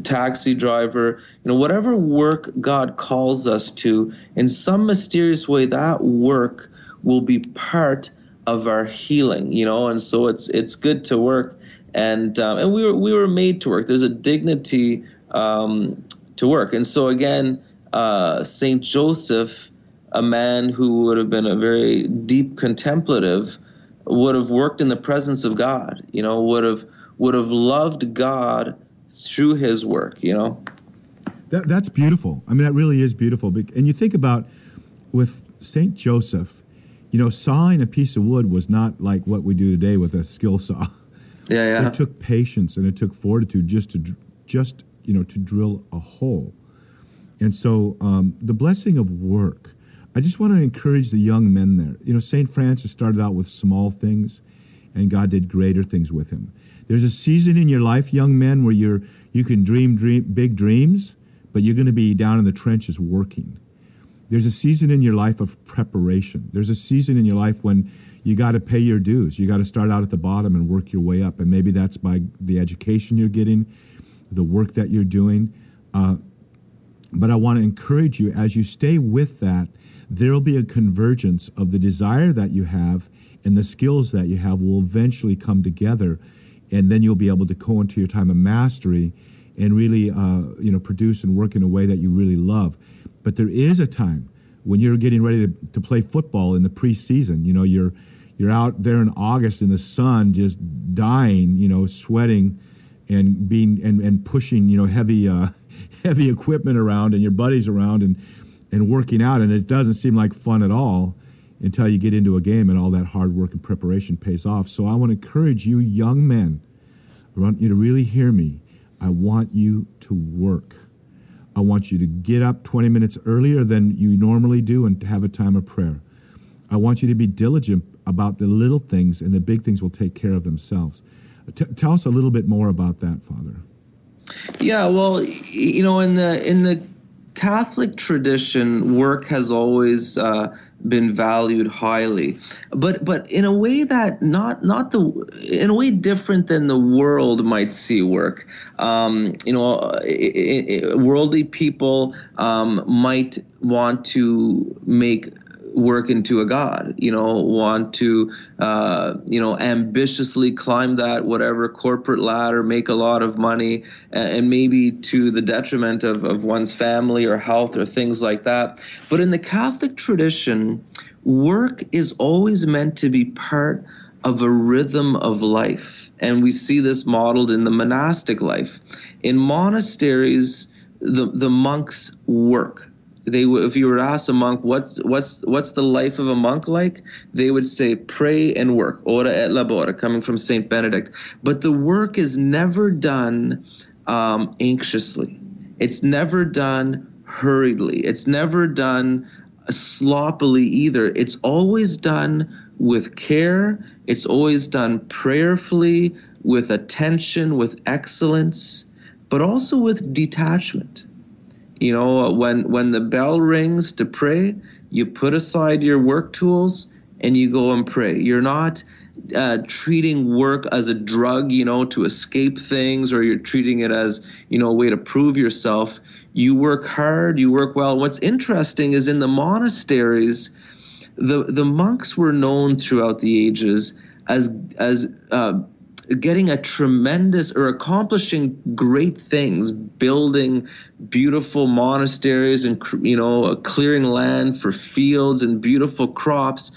taxi driver, you know, whatever work God calls us to, in some mysterious way, that work will be part of our healing, you know. And so it's good to work, and we were made to work. There's a dignity to work. And so again, St. Joseph, a man who would have been a very deep contemplative, would have worked in the presence of God, you know, would have loved God through his work, you know. That's beautiful. I mean, that really is beautiful. And you think about with St. Joseph, You know, sawing a piece of wood was not like what we do today with a skill saw. Yeah, yeah. It took patience and it took fortitude just to drill a hole. And so the blessing of work, I just want to encourage the young men there. You know, St. Francis started out with small things, and God did greater things with him. There's a season in your life, young men, where you can dream big dreams, but you're going to be down in the trenches working. There's a season in your life of preparation. There's a season in your life when you got to pay your dues. You got to start out at the bottom and work your way up, and maybe that's by the education you're getting, the work that you're doing. But I want to encourage you, as you stay with that, there will be a convergence of the desire that you have and the skills that you have will eventually come together, and then you'll be able to go into your time of mastery and really produce and work in a way that you really love. But there is a time when you're getting ready to play football in the preseason. You know, you're out there in August in the sun just dying, you know, sweating and being and pushing, you know, heavy equipment around and your buddies around and working out, and it doesn't seem like fun at all until you get into a game and all that hard work and preparation pays off. So I want to encourage you young men, I want you to really hear me. I want you to work. I want you to get up 20 minutes earlier than you normally do and have a time of prayer. I want you to be diligent about the little things, and the big things will take care of themselves. Tell us a little bit more about that, Father. Yeah, well, you know, in the Catholic tradition, work has always been valued highly, but in a way that in a way different than the world might see work. Worldly people might want to make work into a god, you know, want to, ambitiously climb that whatever corporate ladder, make a lot of money, and maybe to the detriment of one's family or health or things like that. But in the Catholic tradition, work is always meant to be part of a rhythm of life. And we see this modeled in the monastic life. In monasteries, the monks work. If you were to ask a monk, what's the life of a monk like? They would say, pray and work, ora et labora, coming from Saint Benedict. But the work is never done anxiously. It's never done hurriedly. It's never done sloppily either. It's always done with care. It's always done prayerfully, with attention, with excellence, but also with detachment. You know, when the bell rings to pray, you put aside your work tools and you go and pray. You're not treating work as a drug, you know, to escape things, or you're treating it as, you know, a way to prove yourself. You work hard, you work well. What's interesting is in the monasteries, the monks were known throughout the ages as getting a tremendous, or accomplishing great things, building beautiful monasteries and, you know, clearing land for fields and beautiful crops.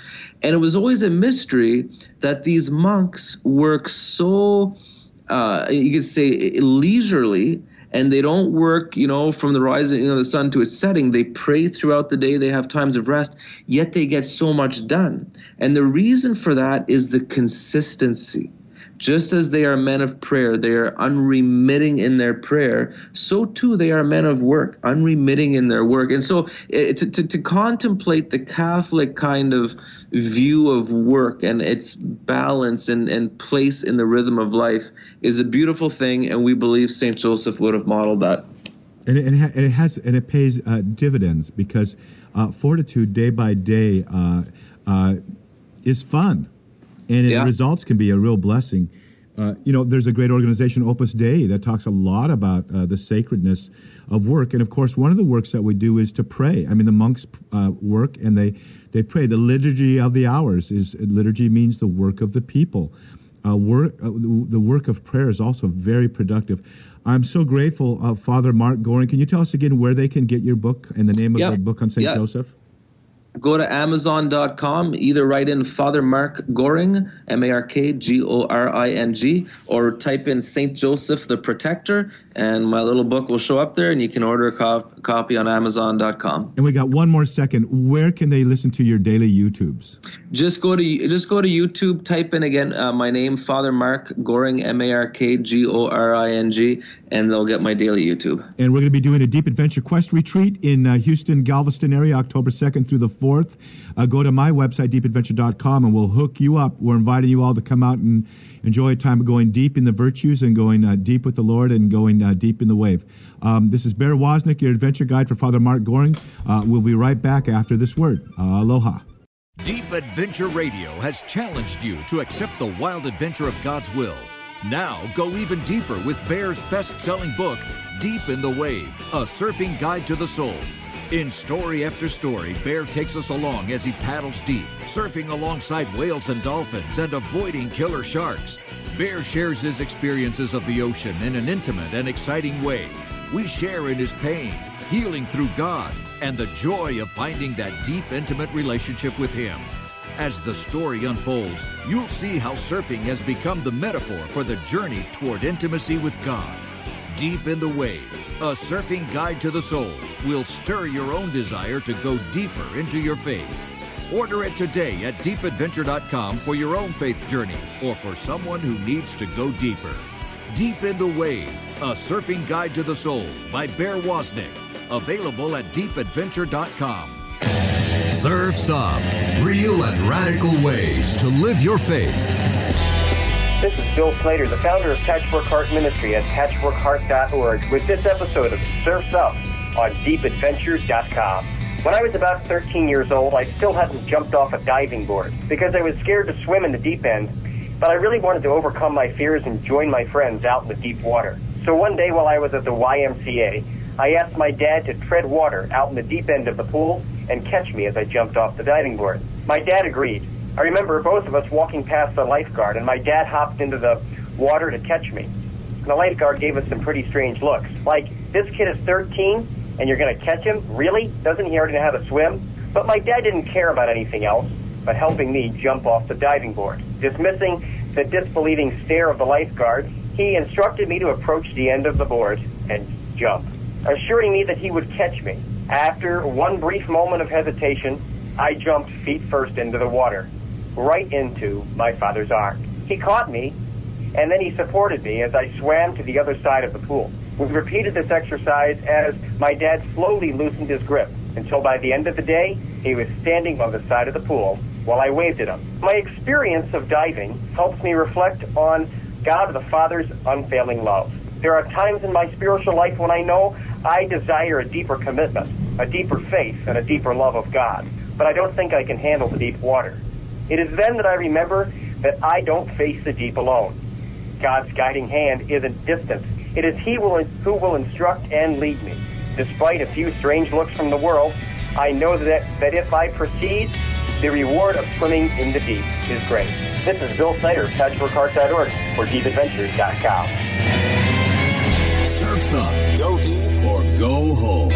And it was always a mystery that these monks work so, you could say, leisurely, and they don't work, you know, from the rising, you know, the sun to its setting. They pray throughout the day. They have times of rest, yet they get so much done. And the reason for that is the consistency. Just as they are men of prayer, they are unremitting in their prayer, so too they are men of work, unremitting in their work. And so to contemplate the Catholic kind of view of work and its balance and place in the rhythm of life is a beautiful thing, and we believe St. Joseph would have modeled that. And it pays dividends, because fortitude day by day is fun. And the results can be a real blessing. You know, there's a great organization, Opus Dei, that talks a lot about the sacredness of work. And, of course, one of the works that we do is to pray. I mean, the monks work and they pray. The liturgy of the hours means the work of the people. The work of prayer is also very productive. I'm so grateful, Father Mark Goring. Can you tell us again where they can get your book and the name of the book on St. Joseph? Go to Amazon.com, either write in Father Mark Goring, M-A-R-K-G-O-R-I-N-G, or type in Saint Joseph the Protector, and my little book will show up there, and you can order a copy on Amazon.com. And we got one more second. Where can they listen to your daily YouTubes? Just go to YouTube, type in again my name, Father Mark Goring, M-A-R-K-G-O-R-I-N-G, and they'll get my daily YouTube. And we're going to be doing a Deep Adventure Quest retreat in Houston, Galveston area, October 2nd through the 4th. Go to my website, deepadventure.com, and we'll hook you up. We're inviting you all to come out and enjoy a time of going deep in the virtues and going deep with the Lord and going deep in the wave. This is Bear Woznick, your adventure guide for Father Mark Goring. We'll be right back after this word. Aloha. Deep Adventure Radio has challenged you to accept the wild adventure of God's will. Now go even deeper with Bear's best-selling book, Deep in the Wave, A Surfing Guide to the Soul. In story after story, Bear takes us along as he paddles deep, surfing alongside whales and dolphins and avoiding killer sharks. Bear shares his experiences of the ocean in an intimate and exciting way. We share in his pain, healing through God, and the joy of finding that deep, intimate relationship with Him. As the story unfolds, you'll see how surfing has become the metaphor for the journey toward intimacy with God. Deep in the Wave, A Surfing Guide to the Soul, will stir your own desire to go deeper into your faith. Order it today at deepadventure.com for your own faith journey or for someone who needs to go deeper. Deep in the Wave, A Surfing Guide to the Soul by Bear Woznick, available at deepadventure.com. Surf some real and radical ways to live your faith. This is Bill Slater, the founder of Patchwork Heart Ministry at patchworkheart.org, with this episode of Surf's Up on deepadventure.com. When I was about 13 years old, I still hadn't jumped off a diving board because I was scared to swim in the deep end, but I really wanted to overcome my fears and join my friends out in the deep water. So one day while I was at the YMCA, I asked my dad to tread water out in the deep end of the pool and catch me as I jumped off the diving board. My dad agreed. I remember both of us walking past the lifeguard, and my dad hopped into the water to catch me. And the lifeguard gave us some pretty strange looks, like, this kid is 13, and you're going to catch him? Really? Doesn't he already know how to swim? But my dad didn't care about anything else but helping me jump off the diving board. Dismissing the disbelieving stare of the lifeguard, he instructed me to approach the end of the board and jump, assuring me that he would catch me. After one brief moment of hesitation, I jumped feet first into the water, right into my father's arm. He caught me, and then he supported me as I swam to the other side of the pool. We repeated this exercise as my dad slowly loosened his grip, until by the end of the day, he was standing on the side of the pool while I waved at him. My experience of diving helps me reflect on God the Father's unfailing love. There are times in my spiritual life when I know I desire a deeper commitment, a deeper faith, and a deeper love of God, but I don't think I can handle the deep water. It is then that I remember that I don't face the deep alone. God's guiding hand isn't distant. It is He who will instruct and lead me. Despite a few strange looks from the world, I know that if I proceed, the reward of swimming in the deep is great. This is Bill Slater, patchworkheart.org or deepadventures.com. Surf's Up, go deep or go home.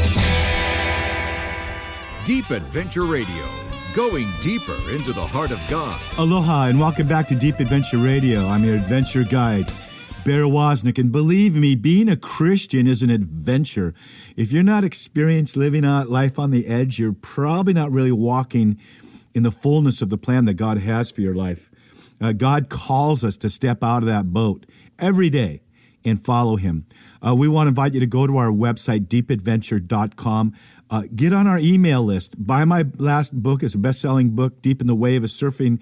Deep Adventure Radio, going deeper into the heart of God. Aloha and welcome back to Deep Adventure Radio. I'm your adventure guide, Bear Woznick, and believe me, being a Christian is an adventure. If you're not experienced living out life on the edge, you're probably not really walking in the fullness of the plan that God has for your life. God calls us to step out of that boat every day and follow Him. We want to invite you to go to our website, deepadventure.com. Get on our email list. Buy my last book. It's a best-selling book, Deep in the Wave, A Surfing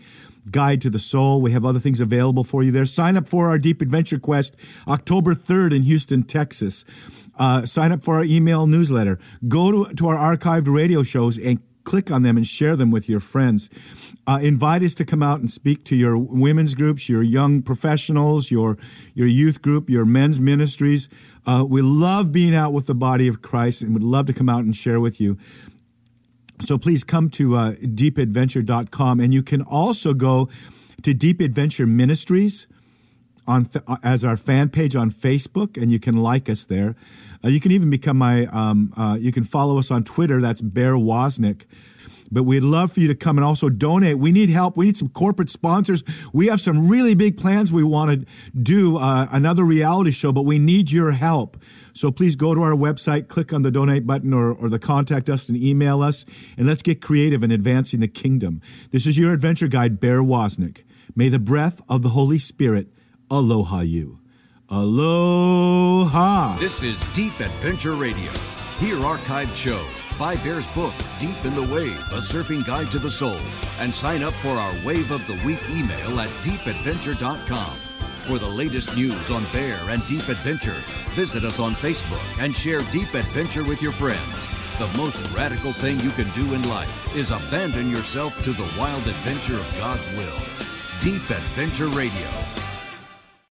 Guide to the Soul. We have other things available for you there. Sign up for our Deep Adventure Quest, October 3rd in Houston, Texas. Sign up for our email newsletter. Go to our archived radio shows and click on them and share them with your friends. Invite us to come out and speak to your women's groups, your young professionals, your youth group, your men's ministries. We love being out with the body of Christ and would love to come out and share with you. So please come to deepadventure.com. And you can also go to Deep Adventure Ministries as our fan page on Facebook, and you can like us there. You can even become you can follow us on Twitter. That's Bear Woznick. But we'd love for you to come and also donate. We need help. We need some corporate sponsors. We have some really big plans we want to do, another reality show, but we need your help. So please go to our website, click on the donate button or the contact us and email us, and let's get creative in advancing the kingdom. This is your adventure guide, Bear Woznick. May the breath of the Holy Spirit aloha you. Aloha. This is Deep Adventure Radio. Hear archived shows, buy Bear's book, Deep in the Wave, A Surfing Guide to the Soul, and sign up for our Wave of the Week email at deepadventure.com. For the latest news on Bear and Deep Adventure, visit us on Facebook and share Deep Adventure with your friends. The most radical thing you can do in life is abandon yourself to the wild adventure of God's will. Deep Adventure Radio.